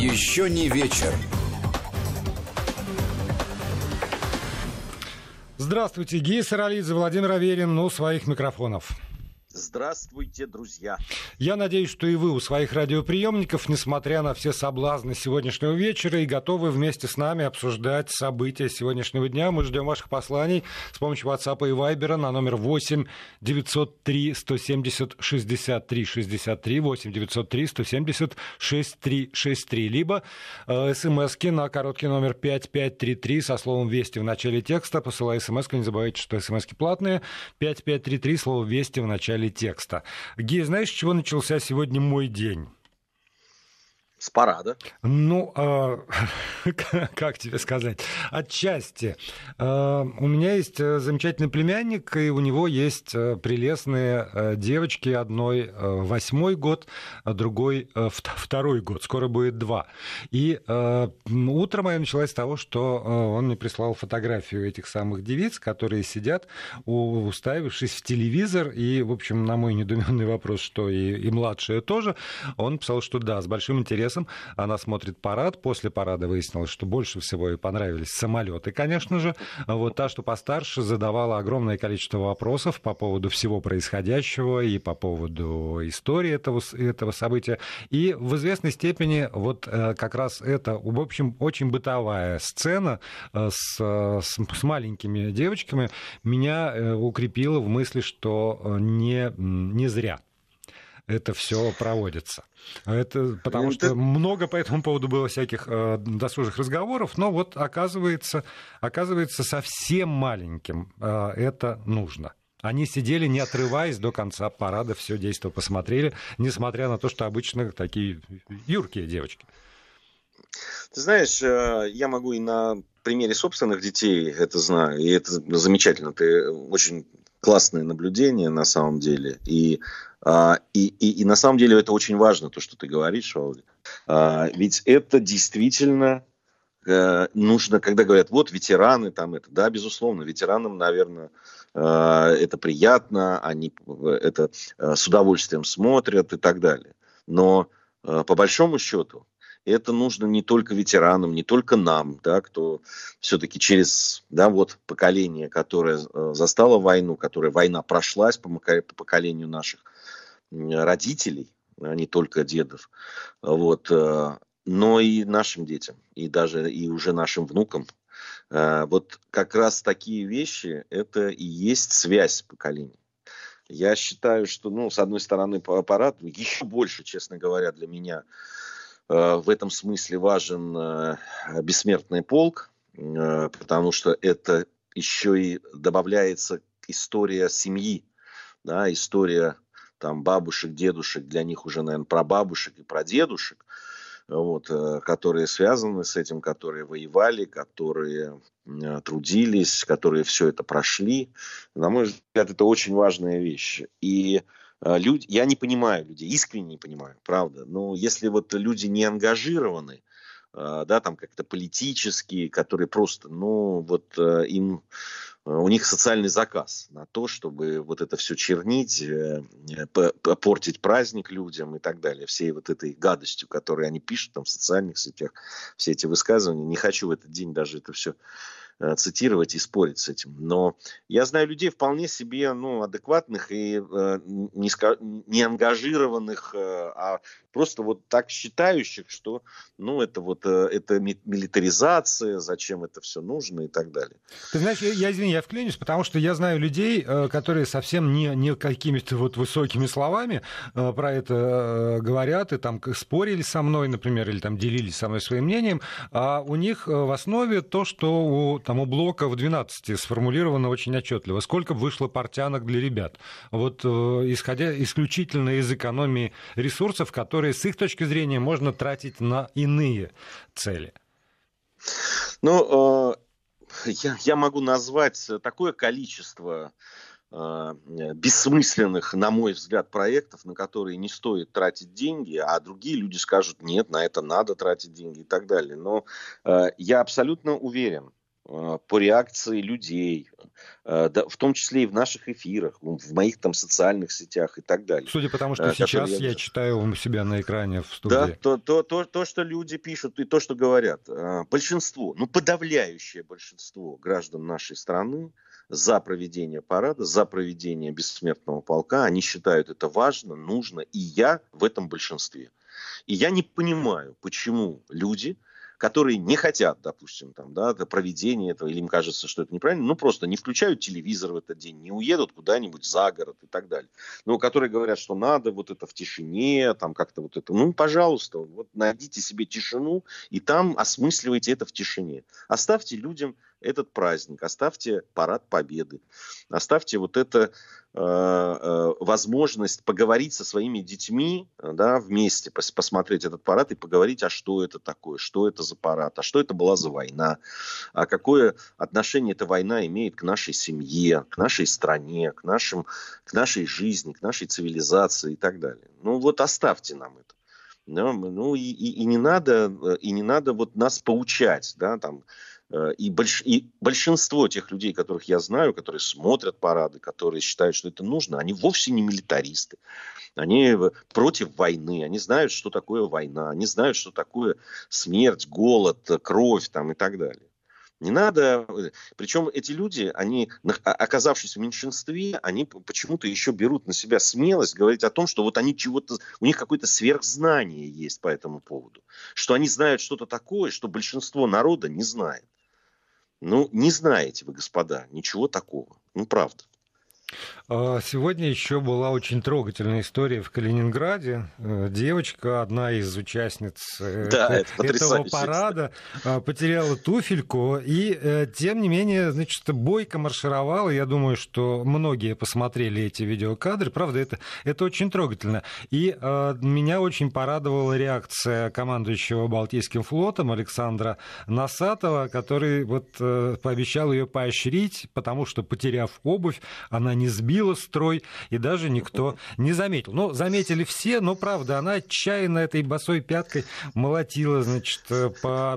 Еще не вечер. Здравствуйте, Гия Саралидзе, Владимир Раверин у своих микрофонов. Здравствуйте, друзья. Я надеюсь, что и вы у своих радиоприемников, несмотря на все соблазны сегодняшнего вечера, и готовы вместе с нами обсуждать события сегодняшнего дня. Мы ждем ваших посланий с помощью WhatsApp и Viber на номер 8 903 170 63 63 8 903 170 63 63, либо смски на короткий номер 5533 со словом «Вести» в начале текста. Посылая смску, не забывайте, что смски платные. 5533, слово «Вести» в начале текста. Гей, знаешь, с чего начался сегодня мой день? С парада. Ну, как тебе сказать? Отчасти. У меня есть замечательный племянник, и у него есть прелестные девочки. Одной 8-й год, а другой 2-й год. Скоро будет 2. И утро мое началось с того, что он мне прислал фотографию этих самых девиц, которые сидят, уставившись в телевизор. И, в общем, на мой недоуменный вопрос, что и младшая тоже, он писал, что да, с большим интересом она смотрит парад. После парада выяснилось, что больше всего ей понравились самолеты, конечно же. Вот та, что постарше, задавала огромное количество вопросов по поводу всего происходящего и по поводу истории этого события. И в известной степени вот как раз это, в общем, очень бытовая сцена с маленькими девочками меня укрепила в мысли, что не зря это все проводится. Это потому что много по этому поводу было всяких досужих разговоров, но вот оказывается, совсем маленьким это нужно. Они сидели, не отрываясь до конца парада, все действо посмотрели, несмотря на то, что обычно такие юркие девочки. Ты знаешь, я могу и на примере собственных детей это знаю, и это замечательно. Ты очень классное наблюдение на самом деле, и на самом деле это очень важно, то, что ты говоришь, Валерий. Ведь это действительно нужно, когда говорят, вот ветераны там это, да, безусловно, ветеранам, наверное, это приятно, они это с удовольствием смотрят и так далее. Но по большому счету это нужно не только ветеранам, не только нам, да, кто все-таки через, да, вот поколение, которое застало войну, которое война прошлась по поколению наших родителей, а не только дедов, вот, но и нашим детям, и даже и уже нашим внукам. Вот как раз такие вещи, это и есть связь поколений. Я считаю, что, ну, с одной стороны, парад еще больше, честно говоря, для меня в этом смысле важен бессмертный полк, потому что это еще и добавляется история семьи, да, история там бабушек, дедушек, для них уже, наверное, прабабушек и прадедушек, вот, которые связаны с этим, которые воевали, которые трудились, которые все это прошли. На мой взгляд, это очень важная вещь. И люди, я не понимаю людей, искренне не понимаю, правда. Но если вот люди не ангажированы, да, там как-то политические, которые просто, ну, вот им, у них социальный заказ на то, чтобы вот это все чернить, портить праздник людям и так далее. Всей вот этой гадостью, которую они пишут там в социальных сетях, все эти высказывания. Не хочу в этот день даже это все цитировать и спорить с этим. Но я знаю людей вполне себе, ну, адекватных и не ангажированных, а просто вот так считающих, что, ну, это вот это милитаризация, зачем это все нужно и так далее. Ты знаешь, я извини, я вклинюсь, потому что я знаю людей, которые совсем не какими-то вот высокими словами про это говорят и там спорили со мной, например, или там делились со мной своим мнением, а у них в основе то, что у блока в 12 сформулировано очень отчетливо. Сколько вышло портянок для ребят? Вот исходя исключительно из экономии ресурсов, которые с их точки зрения можно тратить на иные цели. Ну, я могу назвать такое количество бессмысленных, на мой взгляд, проектов, на которые не стоит тратить деньги, а другие люди скажут, нет, на это надо тратить деньги и так далее. Но я абсолютно уверен, по реакции людей, в том числе и в наших эфирах, в моих там социальных сетях и так далее. Судя по тому, что сейчас я читаю у себя на экране в студии. Да, то, что люди пишут и то, что говорят. Большинство, подавляющее большинство граждан нашей страны за проведение парада, за проведение бессмертного полка. Они считают это важно, нужно, и я в этом большинстве. И я не понимаю, почему люди, которые не хотят, допустим, проведения этого, или им кажется, что это неправильно, просто не включают телевизор в этот день, не уедут куда-нибудь за город и так далее. Которые говорят, что надо это в тишине, пожалуйста, найдите себе тишину и там осмысливайте это в тишине. Оставьте людям этот праздник, оставьте Парад Победы, оставьте возможность поговорить со своими детьми, вместе, посмотреть этот парад и поговорить, а что это такое, что это за парад, а что это была за война, а какое отношение эта война имеет к нашей семье, к нашей стране, к нашей жизни, к нашей цивилизации и так далее. Оставьте нам это. И не надо нас поучать, И большинство тех людей, которых я знаю, которые смотрят парады, которые считают, что это нужно, они вовсе не милитаристы. Они против войны, они знают, что такое война, они знают, что такое смерть, голод, кровь и так далее. Не надо. Причем эти люди, они, оказавшись в меньшинстве, они почему-то еще берут на себя смелость говорить о том, что они чего-то, у них какое-то сверхзнание есть по этому поводу. Что они знают что-то такое, что большинство народа не знает. Не знаете вы, господа, ничего такого. Правда. Сегодня еще была очень трогательная история в Калининграде. Девочка, одна из участниц этого парада, потеряла туфельку и, тем не менее, бойко маршировала. Я думаю, что многие посмотрели эти видеокадры. Правда, это очень трогательно. И меня очень порадовала реакция командующего Балтийским флотом Александра Носатова, который пообещал ее поощрить, потому что, потеряв обувь, она не сбила строй, и даже никто не заметил. Заметили все, но, правда, она отчаянно этой босой пяткой молотила, по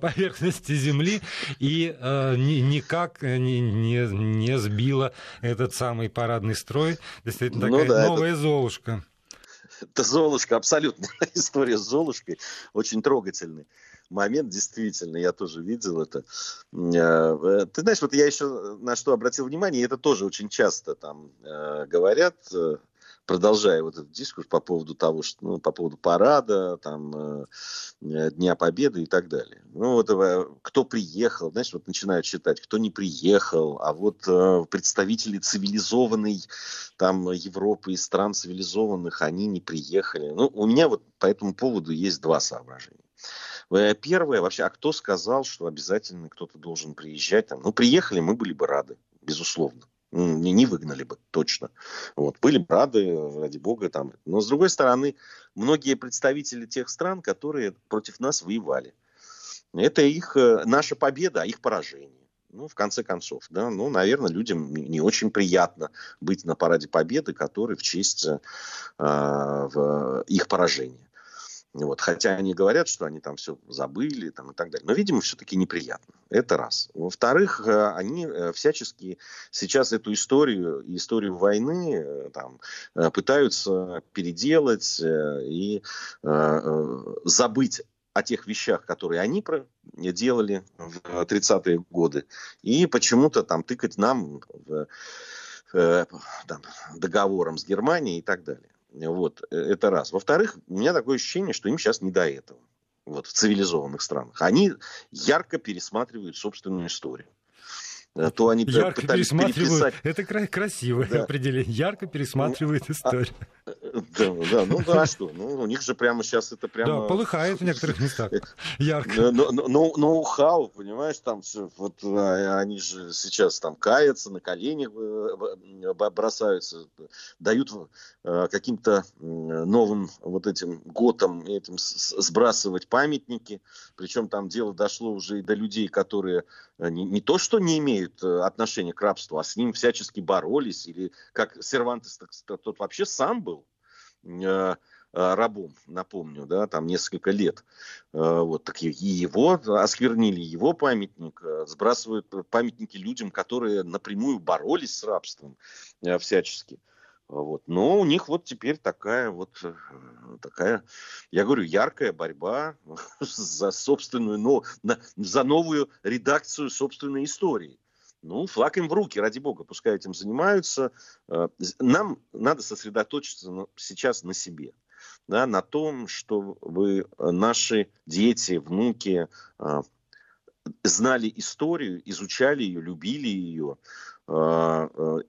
поверхности земли и никак не сбила этот самый парадный строй. Действительно, такая новая Золушка. Это Золушка, абсолютно. История с Золушкой очень трогательная. Момент, действительно, я тоже видел это. Ты знаешь, я еще на что обратил внимание, и это тоже очень часто говорят, продолжая этот дискурс по поводу того, что, по поводу парада, Дня Победы и так далее. Кто приехал, знаешь, начинают считать, кто не приехал, а представители цивилизованной Европы и стран цивилизованных, они не приехали. У меня по этому поводу есть два соображения. Первое, вообще, а кто сказал, что обязательно кто-то должен приезжать? Приехали, мы были бы рады, безусловно. Не выгнали бы, точно. Были бы рады, ради бога. Но, с другой стороны, многие представители тех стран, которые против нас воевали. Это наша победа, а их поражение. В конце концов, наверное, людям не очень приятно быть на параде победы, который в честь их поражения. Хотя они говорят, что они все забыли и так далее. Но, видимо, все-таки неприятно. Это раз. Во-вторых, они всячески сейчас эту историю войны пытаются переделать и забыть о тех вещах, которые они делали в 30-е годы. И почему-то тыкать нам договором с Германией и так далее. Это раз. Во-вторых, у меня такое ощущение, что им сейчас не до этого. В цивилизованных странах. Они ярко пересматривают собственную историю. То они ярко пересматривают. Это красивое определение. Ярко пересматривают историю. Что? У них же прямо сейчас это прямо... Да, полыхает в некоторых местах. Ярко. Ноу-хау, понимаешь, они же сейчас каятся, на колени бросаются, дают каким-то новым этим готам сбрасывать памятники. Причем дело дошло уже и до людей, которые не то что не имеют отношения к рабству, а с ним всячески боролись. Или как Сервантес, тот вообще сам был рабом, напомню, да, там несколько лет. Вот, так и его осквернили, его памятник, сбрасывают памятники людям, которые напрямую боролись с рабством всячески. Вот. Но у них вот теперь такая, я говорю, яркая борьба за собственную, за новую редакцию собственной истории. Ну, флаг им в руки, ради бога, пускай этим занимаются. Нам надо сосредоточиться сейчас на себе, да, на том, чтобы наши дети, внуки знали историю, изучали ее, любили ее.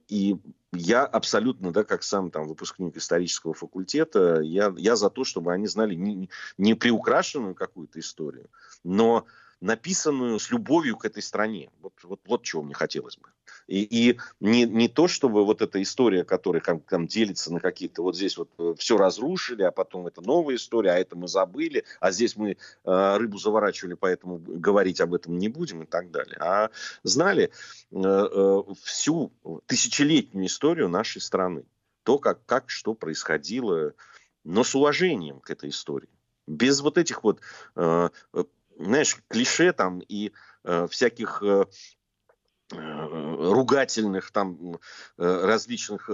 И я абсолютно, да, как сам там выпускник исторического факультета, я за то, чтобы они знали не приукрашенную какую-то историю, но написанную с любовью к этой стране. Вот чего мне хотелось бы. И не то, чтобы вот эта история, которая там делится на какие-то... Вот здесь вот все разрушили, а потом это новая история, а это мы забыли, а здесь мы рыбу заворачивали, поэтому говорить об этом не будем и так далее. А знали всю тысячелетнюю историю нашей страны. То, как что происходило, но с уважением к этой истории. Без вот этих вот... знаешь, клише там и всяких ругательных там различных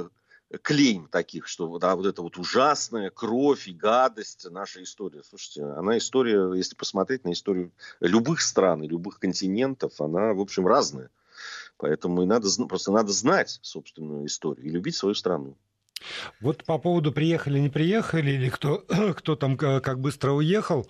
клейм таких, что да, вот это вот ужасная кровь и гадость наша история. Слушайте, она история, если посмотреть на историю любых стран и любых континентов, она, в общем, разная. Поэтому и надо знать собственную историю и любить свою страну. Вот по поводу приехали, не приехали, или кто там как быстро уехал,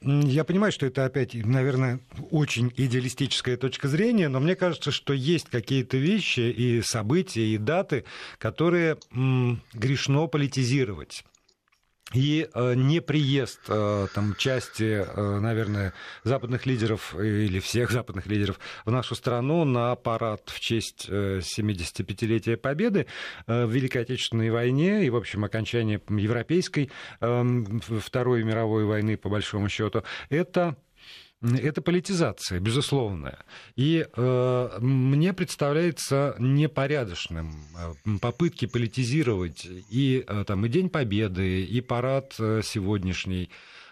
я понимаю, что это опять, наверное, очень идеалистическая точка зрения, но мне кажется, что есть какие-то вещи и события, и даты, которые грешно политизировать. И не приезд там, части, наверное, западных лидеров или всех западных лидеров в нашу страну на парад в честь 75-летия Победы в Великой Отечественной войне и, в общем, окончание европейской Второй мировой войны, по большому счету, это политизация, безусловно. И мне представляется непорядочным попытки политизировать и День Победы, и парад сегодняшний.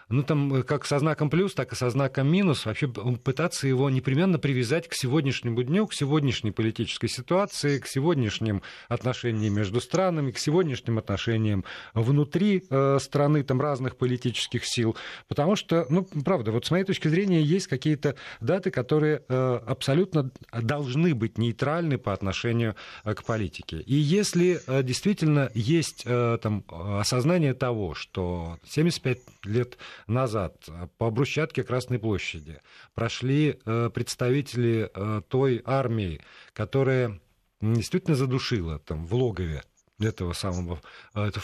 Ну, там как со знаком плюс, так и со знаком минус. Вообще пытаться его непременно привязать к сегодняшнему дню, к сегодняшней политической ситуации, к сегодняшним отношениям между странами, к сегодняшним отношениям внутри страны, там, разных политических сил. Потому что, правда, вот с моей точки зрения, есть какие-то даты, которые абсолютно должны быть нейтральны по отношению к политике. И если действительно есть там, осознание того, что 75 лет назад по брусчатке Красной площади прошли представители той армии, которая действительно задушила там, в логове эту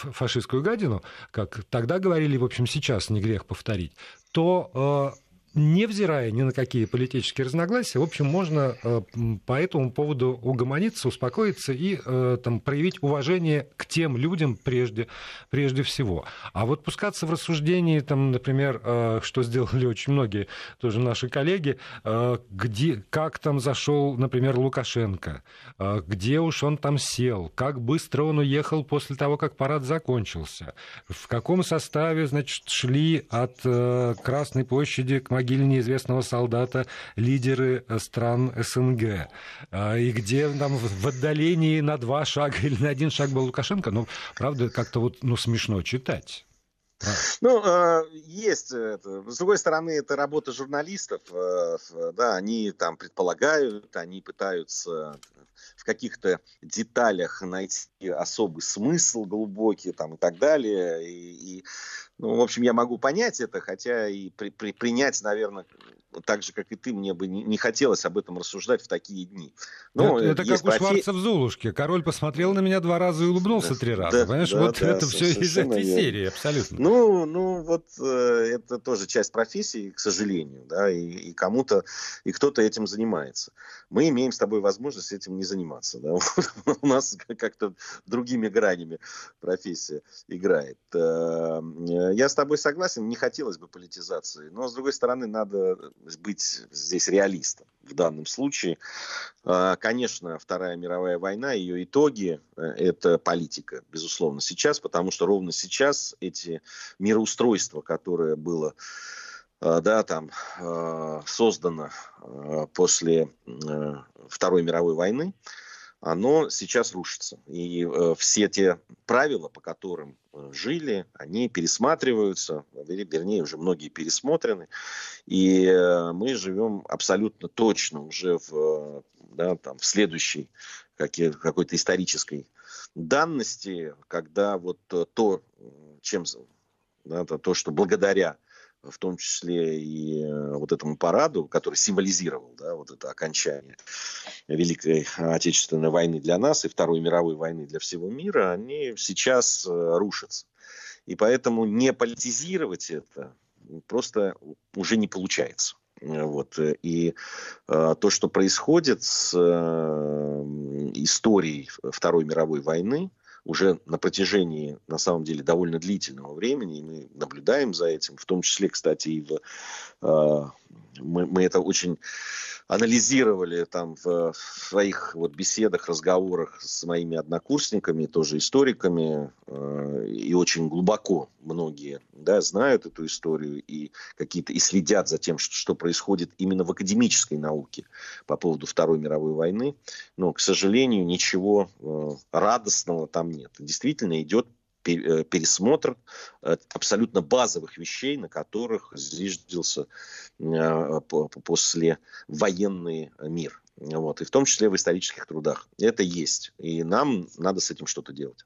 фашистскую гадину, как тогда говорили, в общем, сейчас не грех повторить, то... невзирая ни на какие политические разногласия, в общем, можно по этому поводу угомониться, успокоиться и там, проявить уважение к тем людям прежде всего. А вот пускаться в рассуждение, там, например, что сделали очень многие тоже наши коллеги, как там зашел, например, Лукашенко, где уж он там сел, как быстро он уехал после того, как парад закончился, в каком составе, значит, шли от Красной площади к могиле неизвестного солдата лидеры стран СНГ. И где там в отдалении на 2 шага или на 1 шаг был Лукашенко, правда, как-то смешно читать. Есть это. С другой стороны, это работа журналистов. Да, они там предполагают, они пытаются в каких-то деталях найти особый смысл глубокий там, и так далее. В общем, я могу понять это, хотя и принять, наверное, так же, как и ты, мне бы не хотелось об этом рассуждать в такие дни. Это как у Шварца в «Золушке». Король посмотрел на меня 2 раза и улыбнулся 3 раза. Да, понимаешь, это все из этой серии абсолютно. Это тоже часть профессии, к сожалению, да, и кто-то этим занимается. Мы имеем с тобой возможность этим не заниматься. заниматься. Да? У нас как-то другими гранями профессия играет. Я с тобой согласен, не хотелось бы политизации, но, с другой стороны, надо быть здесь реалистом в данном случае. Конечно, Вторая мировая война, ее итоги – это политика, безусловно, сейчас, потому что ровно сейчас эти мироустройства, которое было создано после Второй мировой войны, оно сейчас рушится. И все те правила, по которым жили, они пересматриваются, вернее, уже многие пересмотрены. И мы живем абсолютно точно уже в следующей какой-то исторической данности, когда вот то, что благодаря в том числе и вот этому параду, который символизировал это окончание Великой Отечественной войны для нас и Второй мировой войны для всего мира, они сейчас рушатся. И поэтому не политизировать это просто уже не получается. Вот. И то, что происходит с историей Второй мировой войны, уже на протяжении, на самом деле, довольно длительного времени, мы наблюдаем за этим, в том числе, кстати, и мы это очень анализировали там в своих беседах, разговорах с моими однокурсниками, тоже историками, и очень глубоко многие знают эту историю и следят за тем, что происходит именно в академической науке по поводу Второй мировой войны. Но, к сожалению, ничего радостного там нет. Действительно идет пересмотр абсолютно базовых вещей, на которых зиждился послевоенный мир. Вот. И в том числе в исторических трудах. Это есть. И нам надо с этим что-то делать.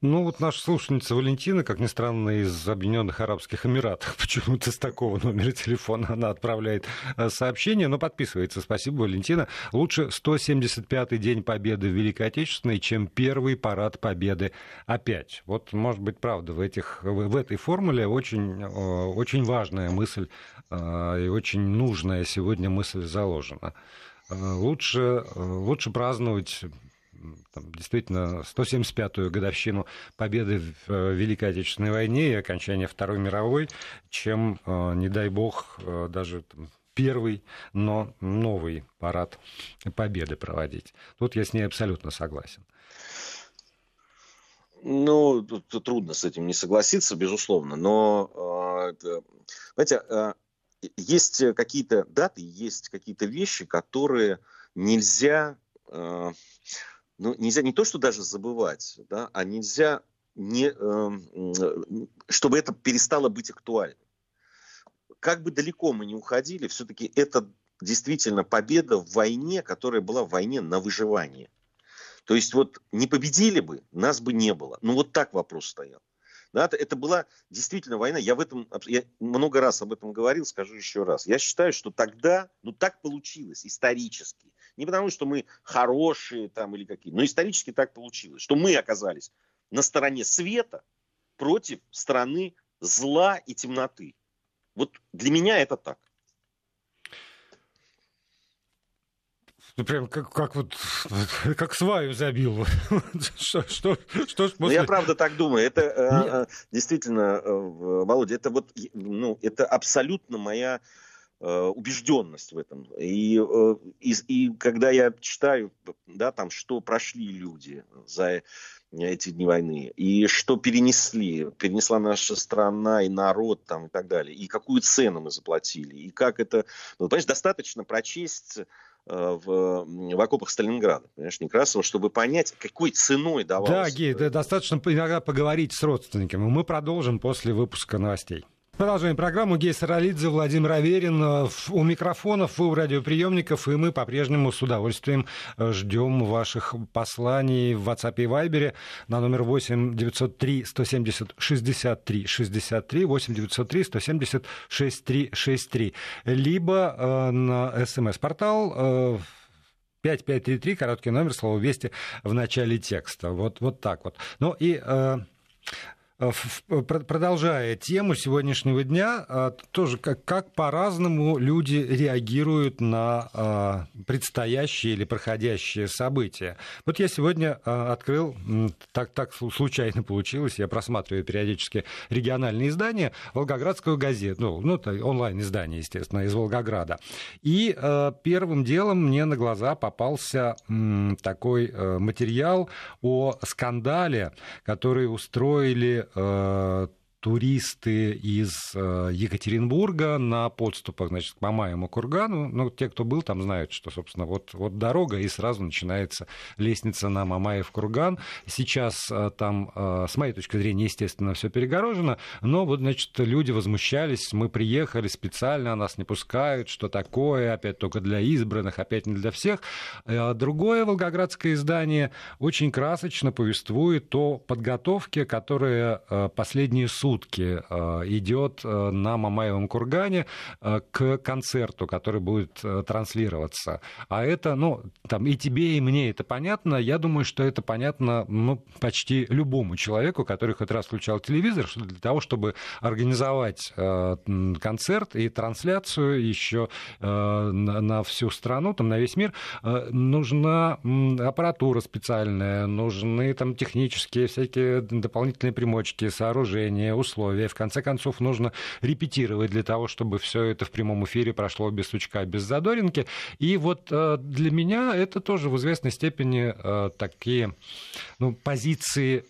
Ну вот наша слушательница Валентина, как ни странно, из Объединенных Арабских Эмиратов, почему-то с такого номера телефона она отправляет сообщение, но подписывается. Спасибо, Валентина. Лучше 175-й день победы в Великой Отечественной, чем первый парад победы опять. Вот, может быть, правда, в этой формуле очень важная мысль и очень нужная сегодня мысль заложена. Лучше праздновать действительно 175-ю годовщину победы в Великой Отечественной войне и окончания Второй мировой, чем, не дай бог, даже первый, но новый парад победы проводить. Тут я с ней абсолютно согласен. Ну, тут трудно с этим не согласиться, безусловно, но, знаете, есть какие-то даты, есть какие-то вещи, которые нельзя не то, что даже забывать, а нельзя, чтобы это перестало быть актуальным. Как бы далеко мы ни уходили, все-таки это действительно победа в войне, которая была в войне на выживание. То есть не победили бы, нас бы не было. Ну так вопрос стоял. Это была действительно война. Я много раз об этом говорил, скажу еще раз. Я считаю, что тогда, так получилось исторически. Не потому, что мы хорошие там или какие, но исторически так получилось, что мы оказались на стороне света против страны зла и темноты. Для меня это так. Прям как сваю забил. Что ж после... Я правда так думаю. Это действительно, Володя, это абсолютно моя убежденность в этом. И когда я читаю, что прошли люди за эти дни войны, и что перенесла наша страна и народ и так далее, и какую цену мы заплатили, и как это... понимаешь, достаточно прочесть в окопах Сталинграда, понимаешь, Некрасова, чтобы понять, какой ценой давалось. Да, Гей, достаточно иногда поговорить с родственниками. Мы продолжим после выпуска новостей. Продолжаем программу. Гей Саралидзе, Владимир Аверин. У микрофонов, вы у радиоприемников, и мы по-прежнему с удовольствием ждем ваших посланий в WhatsApp и Viber на номер 8-903-170-63-63, 8-903-170-63-63, либо на СМС-портал 5533, короткий номер, слово «Вести» в начале текста. Вот так вот. Ну и... Продолжая тему сегодняшнего дня, тоже как по-разному люди реагируют на предстоящие или проходящие события. Вот я сегодня открыл, так случайно получилось, я просматриваю периодически региональные издания, Волгоградскую газету, ну, онлайн-издание, естественно, из Волгограда. И первым делом мне на глаза попался такой материал о скандале, который устроили туристы из Екатеринбурга на подступах, значит, к Мамаеву кургану. Ну, те, кто был там, знают, что, собственно, вот дорога, и сразу начинается лестница на Мамаев курган. Сейчас там, с моей точки зрения, естественно, все перегорожено, но вот, значит, люди возмущались, мы приехали специально, нас не пускают, что такое, опять только для избранных, опять не для всех. Другое волгоградское издание очень красочно повествует о подготовке, которая последние сутки идет на Мамаевом кургане к концерту, который будет транслироваться. А это, ну, там и тебе, и мне это понятно. Я думаю, что это понятно, ну, почти любому человеку, который хоть раз включал телевизор, что для того, чтобы организовать концерт и трансляцию еще на всю страну, там, на весь мир, нужна аппаратура специальная, нужны там технические всякие дополнительные примочки, сооружения, условия. В конце концов, нужно репетировать для того, чтобы все это в прямом эфире прошло без сучка, без задоринки. И вот для меня это тоже в известной степени такие, ну, позиции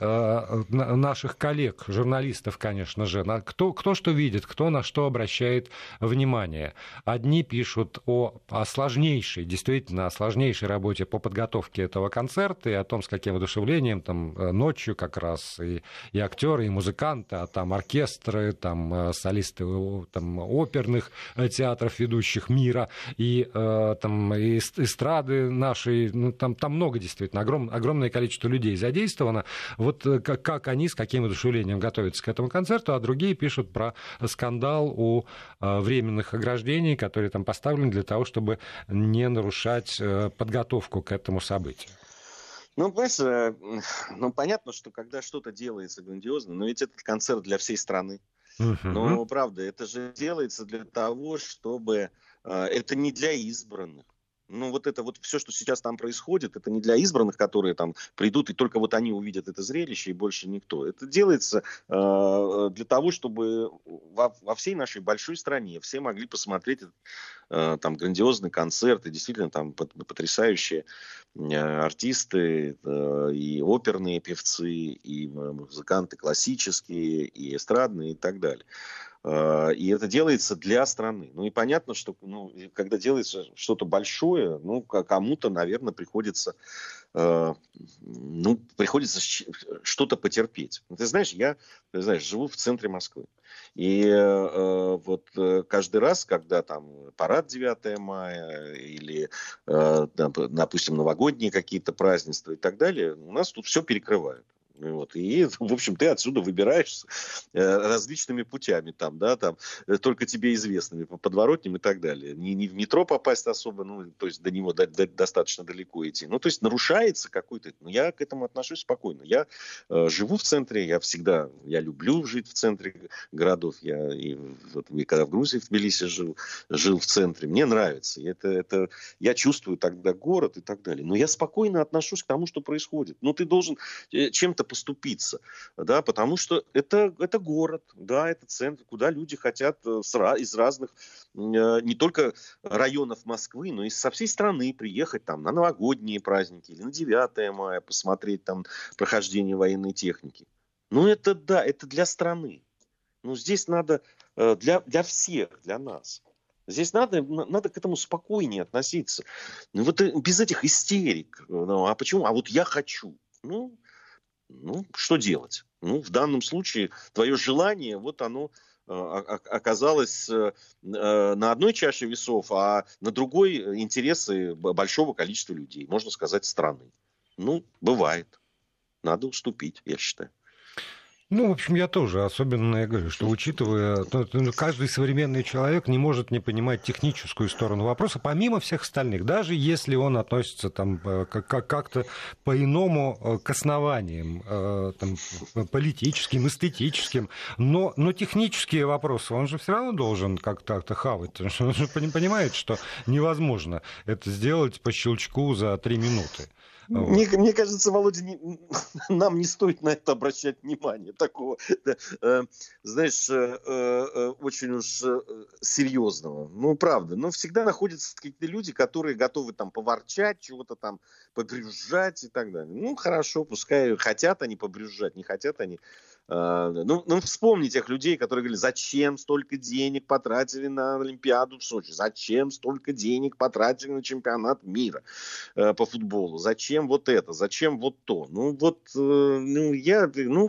наших коллег, журналистов, конечно же. Кто что видит, кто на что обращает внимание. Одни пишут о сложнейшей, действительно, о сложнейшей работе по подготовке этого концерта и о том, с каким воодушевлением там ночью как раз и актеры, и музыканты, там оркестры, там солисты там оперных театров, ведущих мира, и там и эстрады нашей, ну, там много действительно, огромное количество людей задействовано. Вот как они, с каким воодушевлением готовятся к этому концерту, а другие пишут про скандал о временных ограждений, которые там поставлены для того, чтобы не нарушать подготовку к этому событию. Ну, понимаешь, ну, понятно, что когда что-то делается грандиозно, но ведь этот концерт для всей страны. Но, правда, это же делается для того, чтобы... Это не для избранных. Ну, вот это вот все, что сейчас там происходит, это не для избранных, которые там придут, и только вот они увидят это зрелище, и больше никто. Это делается для того, чтобы во всей нашей большой стране все могли посмотреть там грандиозный концерт, и действительно там потрясающие артисты, и оперные певцы, и музыканты классические, и эстрадные, и так далее. И это делается для страны. Ну и понятно, что, ну, когда делается что-то большое, ну, кому-то, наверное, приходится что-то потерпеть. Ты знаешь, я живу в центре Москвы. И вот каждый раз, когда там парад 9 мая или, допустим, новогодние какие-то празднества и так далее, у нас тут все перекрывают. Вот. И, в общем, ты отсюда выбираешься различными путями, там, да, там, только тебе известными, по подворотням и так далее. Не в метро попасть особо, ну, то есть до него достаточно далеко идти. Ну, то есть нарушается какой-то... Ну, я к этому отношусь спокойно. Я живу в центре, я люблю жить в центре городов. Я и когда в Грузии, в Тбилиси жил в центре. Мне нравится. Это, я чувствую тогда город и так далее. Но я спокойно отношусь к тому, что происходит. Но ты должен чем-то поступиться, да, потому что это город, да, это центр, куда люди хотят из разных, не только районов Москвы, но и со всей страны приехать там на новогодние праздники или на 9 мая посмотреть там прохождение военной техники. Ну, это да, это для страны. Ну, здесь надо для всех, для нас. Здесь надо к этому спокойнее относиться. Ну, вот без этих истерик. Ну, а почему? А вот я хочу. Ну, что делать? Ну, в данном случае твое желание, вот оно оказалось на одной чаше весов, а на другой интересы большого количества людей, можно сказать, страны. Ну, бывает. Надо уступить, я считаю. Ну, в общем, я тоже. Особенно я говорю, что учитывая... каждый современный человек не может не понимать техническую сторону вопроса, помимо всех остальных, даже если он относится там как-то по-иному к основаниям, там, политическим, эстетическим. Но технические вопросы он же все равно должен как-то хавать. Потому что он же понимает, что невозможно это сделать по щелчку за 3 минуты. Вот. Мне кажется, Володя, нам не стоит на это обращать внимание. Такого, знаешь, очень уж серьезного. Ну, правда. Но всегда находятся какие-то люди, которые готовы там поворчать, чего-то там побрюзжать и так далее. Ну, хорошо, пускай хотят они побрюзжать, не хотят они... Ну, вспомни тех людей, которые говорили, зачем столько денег потратили на Олимпиаду в Сочи, зачем столько денег потратили на чемпионат мира по футболу, зачем вот это, зачем вот то. Ну, вот,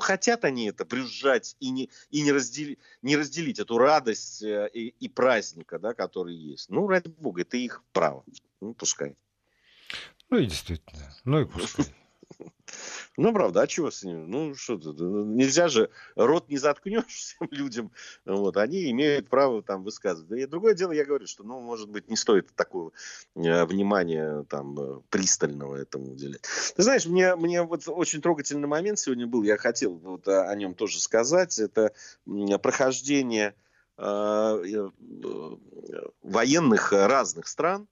хотят они это брюзжать и не разделить эту радость и праздника, да, который есть. Ну, ради бога, это их право. Ну, пускай. Ну, и действительно. Ну, и пускай. Ну, правда, а чего с ним? Ну, что ты, нельзя же, рот не заткнешь всем людям, вот, они имеют право там высказывать. И другое дело, я говорю, что, ну, может быть, не стоит такого внимания там пристального этому уделять. Ты знаешь, мне вот очень трогательный момент сегодня был, я хотел вот о нем тоже сказать, это прохождение военных разных стран,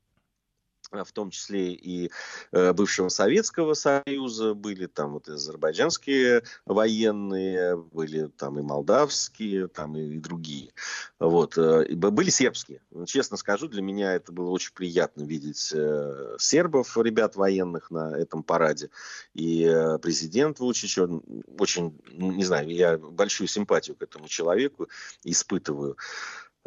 в том числе и бывшего Советского Союза, были там вот азербайджанские военные, были там и молдавские, там и другие. Вот. Были сербские. Честно скажу, для меня это было очень приятно видеть сербов, ребят военных на этом параде. И президент Вучич, он очень, не знаю, я большую симпатию к этому человеку испытываю.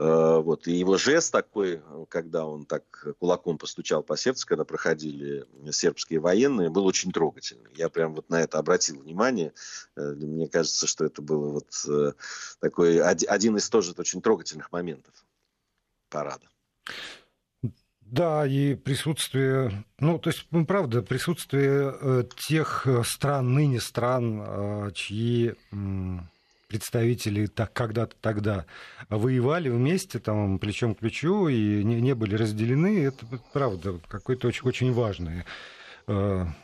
Вот. И его жест такой, когда он так кулаком постучал по сердцу, когда проходили сербские военные, был очень трогательный. Я прям вот на это обратил внимание. Мне кажется, что это был вот такой один из тоже очень трогательных моментов парада. Да, и присутствие, ну, то есть, правда, присутствие тех стран, ныне стран, чьи... представители так, когда-то тогда воевали вместе, там, плечом к плечу, и не были разделены. Это, правда, какое-то очень важное дело.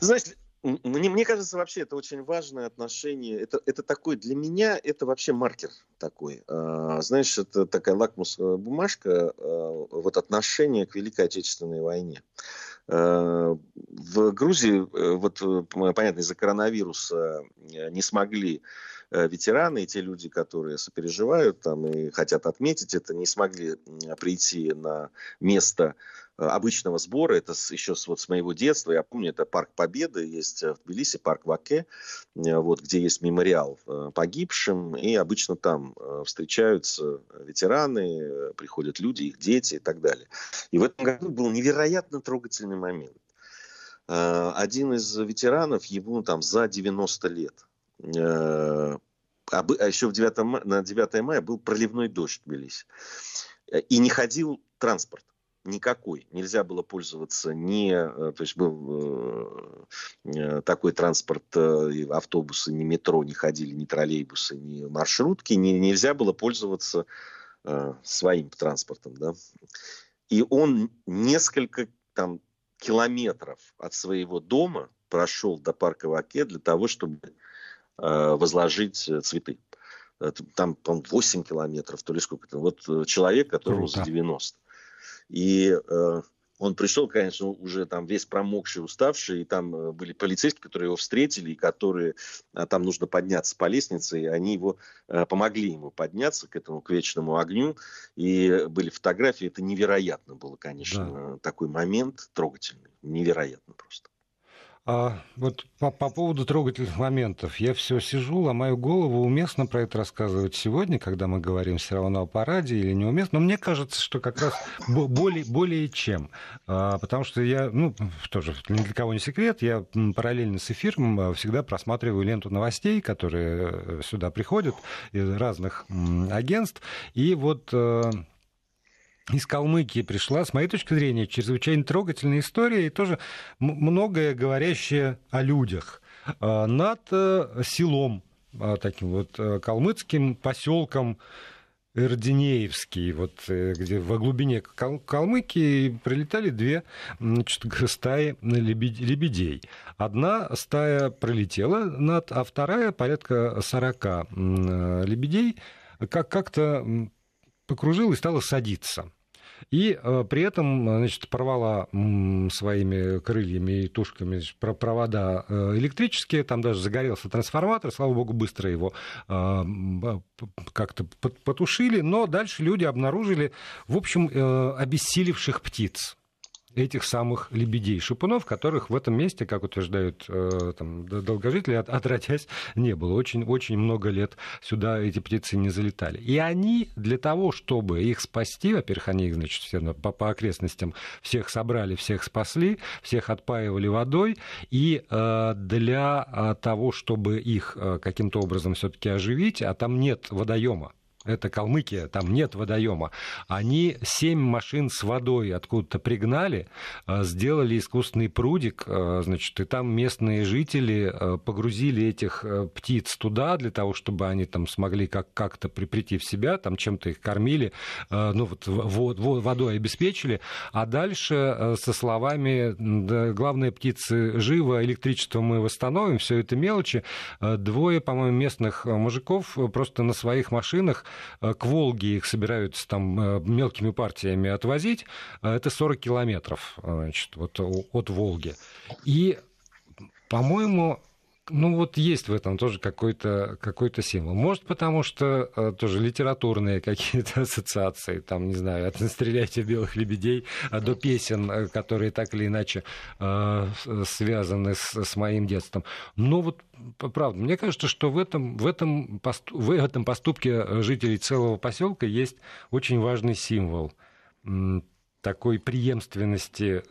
Знаешь, мне кажется, вообще это очень важное отношение. Это такой, для меня, это вообще маркер такой. Знаешь, это такая лакмусовая бумажка, вот отношение к Великой Отечественной войне. В Грузии, вот, понятно, из-за коронавируса не смогли ветераны и те люди, которые сопереживают там, и хотят отметить это, не смогли прийти на место обычного сбора. Это еще вот с моего детства. Я помню, это Парк Победы. Есть в Тбилиси парк Ваке, вот, где есть мемориал погибшим. И обычно там встречаются ветераны, приходят люди, их дети и так далее. И в этом году был невероятно трогательный момент. Один из ветеранов, ему там за 90 лет, а еще на 9 мая был проливной дождь в Тбилиси. И не ходил транспорт. Никакой. Нельзя было пользоваться то есть был такой транспорт, автобусы, ни метро не ходили, ни троллейбусы, ни маршрутки. Нельзя было пользоваться своим транспортом. Да? И он несколько там километров от своего дома прошел до парка Ваке для того, чтобы возложить цветы. Там, по-моему, 8 километров, то ли сколько-то. Вот человек, которому за 90. И он пришел, конечно, уже там весь промокший, уставший, и там были полицейские, которые его встретили, и которые, там нужно подняться по лестнице, и они помогли ему подняться к вечному огню, и были фотографии, это невероятно было, конечно, да. Такой момент трогательный, невероятно просто. А вот по поводу трогательных моментов. Я все сижу, ломаю голову, уместно про это рассказывать сегодня, когда мы говорим все равно о параде или неуместно. Но мне кажется, что как раз более чем. Потому что я, тоже ни для кого не секрет, я параллельно с эфиром всегда просматриваю ленту новостей, которые сюда приходят из разных агентств. И вот... из Калмыкии пришла, с моей точки зрения, чрезвычайно трогательная история и тоже многое говорящее о людях. над селом таким вот калмыцким, поселком Эрдинеевский, вот, где во глубине Калмыкии прилетали две, значит, стаи лебедей. Одна стая пролетела над, а вторая, порядка 40 лебедей, как-то покружилась и стала садиться. И при этом, значит, порвала своими крыльями и тушками, значит, провода электрические, там даже загорелся трансформатор, слава богу, быстро его как-то потушили, но дальше люди обнаружили, в общем, обессилевших птиц, этих самых лебедей-шипунов, которых в этом месте, как утверждают там долгожители, отродясь не было. Очень много лет сюда эти птицы не залетали. И они для того, чтобы их спасти, во-первых, они их, значит, все равно по окрестностям всех собрали, всех спасли, всех отпаивали водой, и для того, чтобы их каким-то образом все-таки оживить, а там нет водоема, это Калмыкия, там нет водоема. Они 7 машин с водой откуда-то пригнали, сделали искусственный прудик, значит, и там местные жители погрузили этих птиц туда для того, чтобы они там смогли как-то прийти в себя, там чем-то их кормили, ну вот водой обеспечили, а дальше со словами: да, главные птицы живы, электричество мы восстановим, все это мелочи. Двое, по-моему, местных мужиков просто на своих машинах к Волге их собираются там мелкими партиями отвозить. Это 40 километров, значит, вот от Волги. И, по-моему, ну вот есть в этом тоже какой-то символ. Может, потому что тоже литературные какие-то ассоциации, там, не знаю, от «Стреляйте белых лебедей» до песен, которые так или иначе связаны с моим детством. Но вот правда, мне кажется, что в этом поступке жителей целого поселка есть очень важный символ такой преемственности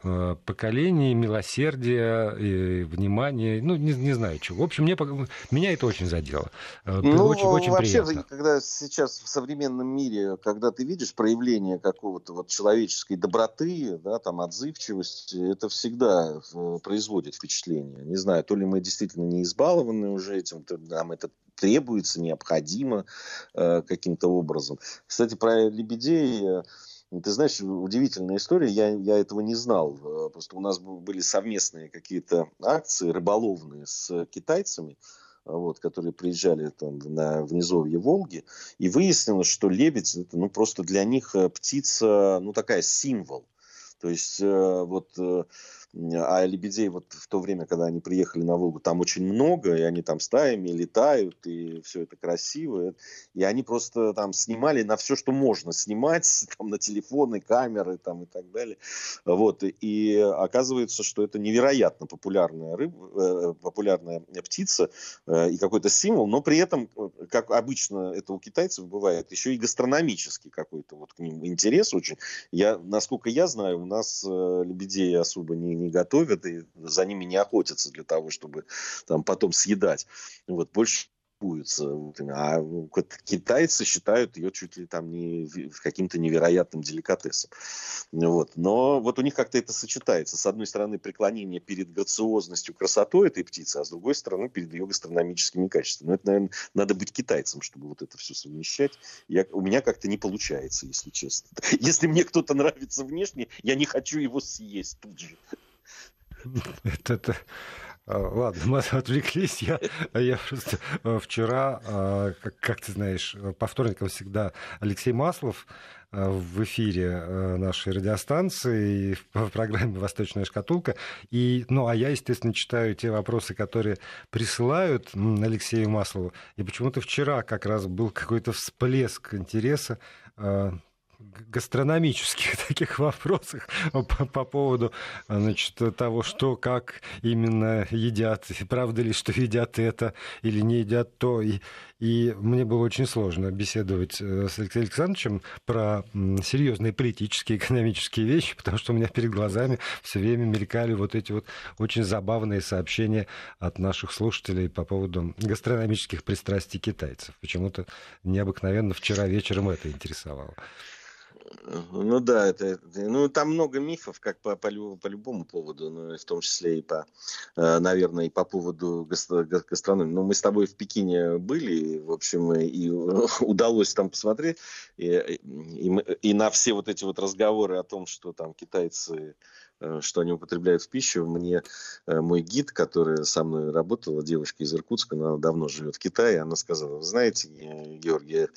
поколений, милосердия, и внимания, ну, не знаю чего. В общем, меня это очень задело. Ну, очень вообще, приятно. Когда сейчас в современном мире, когда ты видишь проявление какого-то вот человеческой доброты, да, там, отзывчивости, это всегда производит впечатление. Не знаю, то ли мы действительно не избалованы уже этим, нам это требуется, необходимо каким-то образом. Кстати, про лебедей... Ты знаешь, удивительная история, я этого не знал, просто у нас были совместные какие-то акции рыболовные с китайцами, вот, которые приезжали там в низовье Волги, и выяснилось, что лебедь, это, ну, просто для них птица, ну, такая, символ, то есть вот... А лебедей вот в то время, когда они приехали на Волгу, там очень много, и они там стаями летают, и все это красиво. И они просто там снимали на все, что можно снимать, там, на телефоны, камеры там, и так далее. Вот. И оказывается, что это невероятно популярная птица и какой-то символ, но при этом, как обычно это у китайцев бывает, еще и гастрономический какой-то вот к ним интерес очень. Насколько я знаю, у нас лебедей особо не готовят и за ними не охотятся для того, чтобы там потом съедать. Вот, больше пуются. А китайцы считают ее чуть ли там не каким-то невероятным деликатесом. Вот. Но вот у них как-то это сочетается. С одной стороны, преклонение перед грациозностью, красотой этой птицы, а с другой стороны, перед ее гастрономическими качествами. Но это, наверное, надо быть китайцем, чтобы вот это все совмещать. У меня как-то не получается, если честно. Если мне кто-то нравится внешне, я не хочу его съесть тут же. Это... Ладно, мы отвлеклись. Я просто вчера, как ты знаешь, по вторникам всегда Алексей Маслов в эфире нашей радиостанции в программе «Восточная шкатулка». А я, естественно, читаю те вопросы, которые присылают Алексею Маслову. И почему-то вчера как раз был какой-то всплеск интереса гастрономических таких вопросах по поводу, значит, того, что, как именно едят, и правда ли, что едят это или не едят то. И мне было очень сложно беседовать с Алексеем Александровичем про серьезные политические, экономические вещи, потому что у меня перед глазами все время мелькали вот эти вот очень забавные сообщения от наших слушателей по поводу гастрономических пристрастий китайцев. Почему-то необыкновенно вчера вечером это интересовало. Ну да, ну, там много мифов, как по любому поводу, ну, в том числе и по, наверное, и по поводу гастрономии. Но мы с тобой в Пекине были, в общем, и удалось там посмотреть, и на все вот эти вот разговоры о том, что там китайцы, что они употребляют в пищу, мне мой гид, который со мной работала, девушка из Иркутска, она давно живет в Китае, она сказала: вы знаете, Георгий,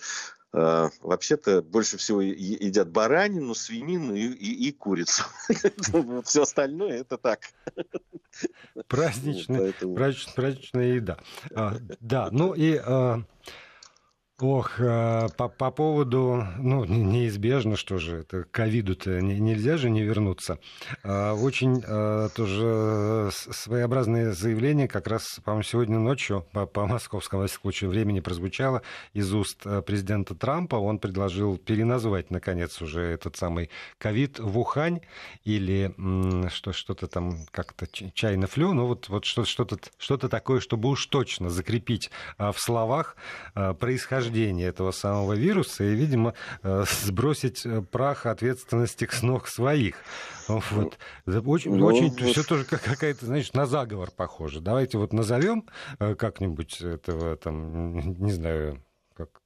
вообще-то больше всего едят баранину, свинину и курицу. Все остальное это так. Праздничная еда. Да, ну и... по поводу, ну, неизбежно, что же, это ковиду-то нельзя же не вернуться. Очень тоже своеобразное заявление, как раз, по-моему, сегодня ночью по московскому случаю времени прозвучало из уст президента Трампа. Он предложил переназвать, наконец, уже этот самый ковид в Ухань или что-то там как-то чайно-флю, ну, вот что-то такое, чтобы уж точно закрепить в словах происхождение этого самого вируса и, видимо, сбросить прах ответственности с ног своих. Вот. Очень все тоже какая-то, значит, на заговор похоже. Давайте вот назовем как-нибудь этого, там, не знаю,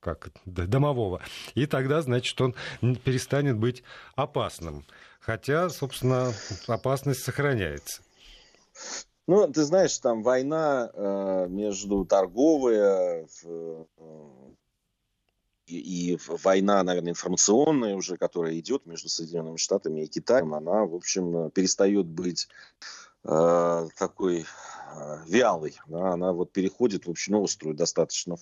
как домового, и тогда, значит, он перестанет быть опасным. Хотя, собственно, опасность сохраняется. Ну, ты знаешь, там война между торговая и война, наверное, информационная уже, которая идет между Соединенными Штатами и Китаем, она, в общем, перестает быть такой вялой. Она вот переходит в общем острую достаточно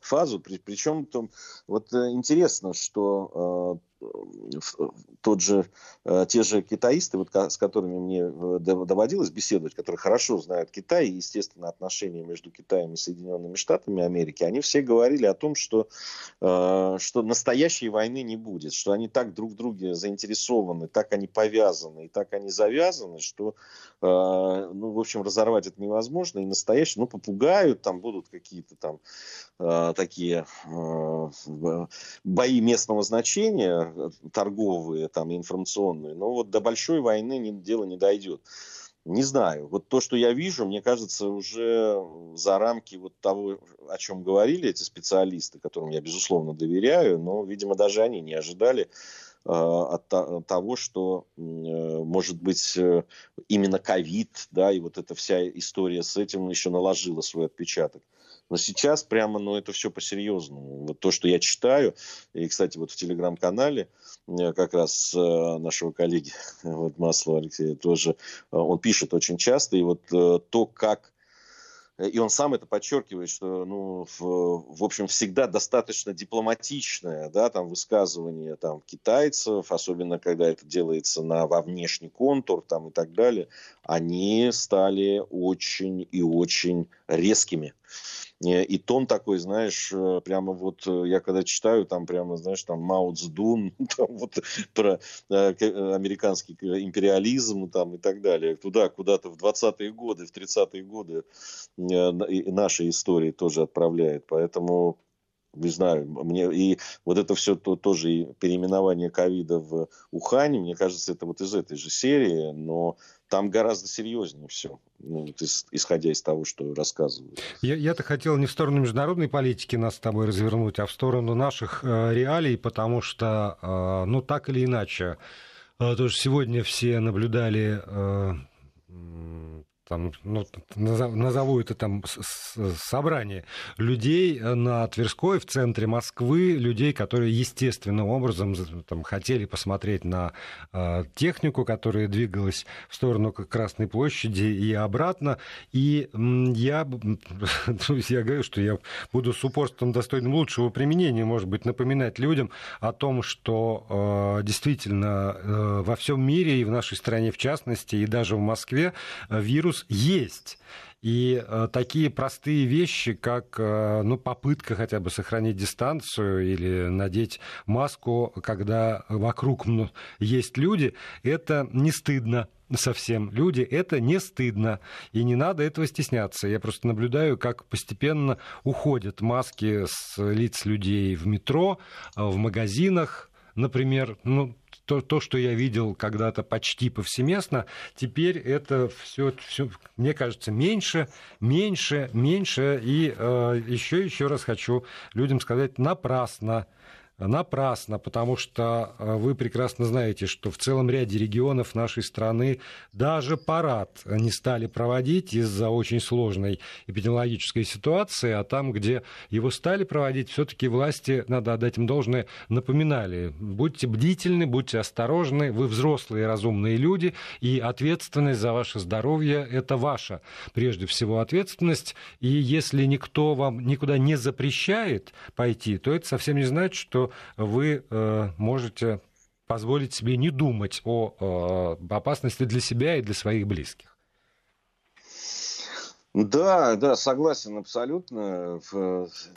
фазу. Причем там, вот интересно, что те же китаисты, вот, с которыми мне доводилось беседовать, которые хорошо знают Китай и, естественно, отношения между Китаем и Соединенными Штатами Америки, они все говорили о том, что настоящей войны не будет, что они так друг в друге заинтересованы, так они повязаны и так они завязаны, что, ну, в общем, разорвать это невозможно, и настоящие, ну, попугают, там будут какие-то там такие бои местного значения, торговые, там, информационные, но вот до большой войны дело не дойдет. Не знаю. Вот то, что я вижу, мне кажется, уже за рамки вот того, о чем говорили эти специалисты, которым я, безусловно, доверяю, но, видимо, даже они не ожидали от того, что, может быть, именно ковид, да, и вот эта вся история с этим еще наложила свой отпечаток. Но сейчас прямо, ну, это все по-серьезному. Вот то, что я читаю, и, кстати, вот в телеграм-канале как раз нашего коллеги вот Маслова Алексея тоже, он пишет очень часто, и вот то, как... И он сам это подчеркивает, что, ну, в общем, всегда достаточно дипломатичное, да, там, высказывание там, китайцев, особенно когда это делается во внешний контур там, и так далее, они стали очень и очень резкими. И тон такой, знаешь, прямо вот я когда читаю, там прямо, знаешь, там Мао Цзэдун, там вот про американский империализм там и так далее. Туда куда-то в 20-е годы, в 30-е годы нашей истории тоже отправляет. Поэтому, не знаю, мне и вот это все тоже и переименование ковида в Ухане, мне кажется, это вот из этой же серии, но... Там гораздо серьезнее все, ну, вот исходя из того, что рассказывают. Я-то хотел не в сторону международной политики нас с тобой развернуть, а в сторону наших реалий, потому что, ну, так или иначе, тоже сегодня все наблюдали... Там, ну, назову это там собрание людей на Тверской в центре Москвы, людей, которые естественным образом там, хотели посмотреть на технику, которая двигалась в сторону Красной площади и обратно. И я говорю, что я буду с упорством достойным лучшего применения, может быть, напоминать людям о том, что действительно во всем мире и в нашей стране в частности, и даже в Москве вирус есть. И такие простые вещи, как, ну, попытка хотя бы сохранить дистанцию или надеть маску, когда вокруг есть люди, это не стыдно. Совсем люди, это не стыдно, и не надо этого стесняться. Я просто наблюдаю, как постепенно уходят маски с лиц людей в метро, в магазинах, например, то, что я видел когда-то почти повсеместно, теперь это все мне кажется, меньше. И еще раз хочу людям сказать: напрасно, потому что вы прекрасно знаете, что в целом ряде регионов нашей страны даже парад не стали проводить из-за очень сложной эпидемиологической ситуации, а там, где его стали проводить, все-таки власти, надо отдать им должное, напоминали: будьте бдительны, будьте осторожны, вы взрослые разумные люди, и ответственность за ваше здоровье – это ваша, прежде всего, ответственность, и если никто вам никуда не запрещает пойти, то это совсем не значит, что вы можете позволить себе не думать о опасности для себя и для своих близких. Да, согласен абсолютно.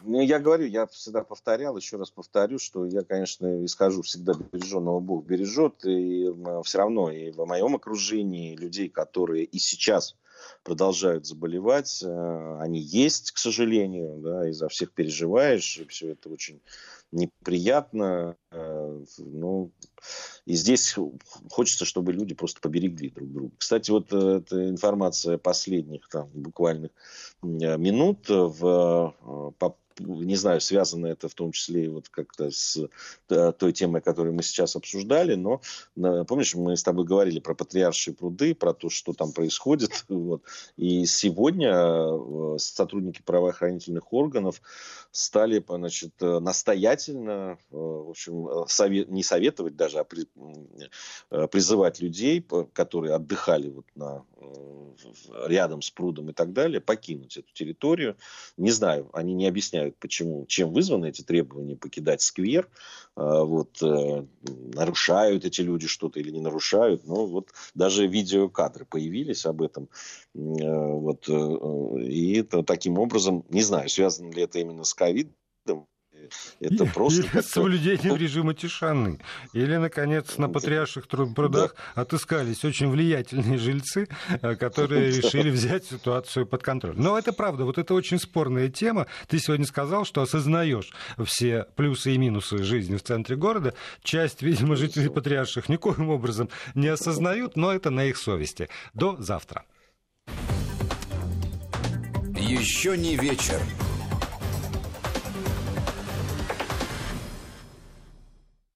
Я говорю, я всегда повторял, еще раз повторю, что я, конечно, исхожу всегда береженного Бог бережет, и все равно и в моем окружении людей, которые и сейчас продолжают заболевать, они есть, к сожалению, да, и за всех переживаешь, и все это очень неприятно. Ну, и здесь хочется, чтобы люди просто поберегли друг друга. Кстати, вот эта информация последних там буквальных минут, не знаю, связано это в том числе и вот как-то с той темой, которую мы сейчас обсуждали, но помнишь, мы с тобой говорили про Патриаршие пруды, про то, что там происходит. Вот. И сегодня сотрудники правоохранительных органов стали, значит, настоятельно, в общем, не советовать даже, а призывать людей, которые отдыхали вот рядом с прудом и так далее, покинуть эту территорию. Не знаю, они не объясняют, почему, чем вызваны эти требования покидать сквер, нарушают эти люди что-то или не нарушают, но вот даже видеокадры появились об этом, и это, таким образом, не знаю, связано ли это именно с ковидом, это просто или с соблюдением режима тишины. Или, наконец, на Патриарших прудах отыскались очень влиятельные жильцы, которые решили взять ситуацию под контроль. Но это правда, вот это очень спорная тема. Ты сегодня сказал, что осознаешь все плюсы и минусы жизни в центре города. Часть, видимо, жителей Патриарших никоим образом не осознают, но это на их совести. До завтра. Еще не вечер.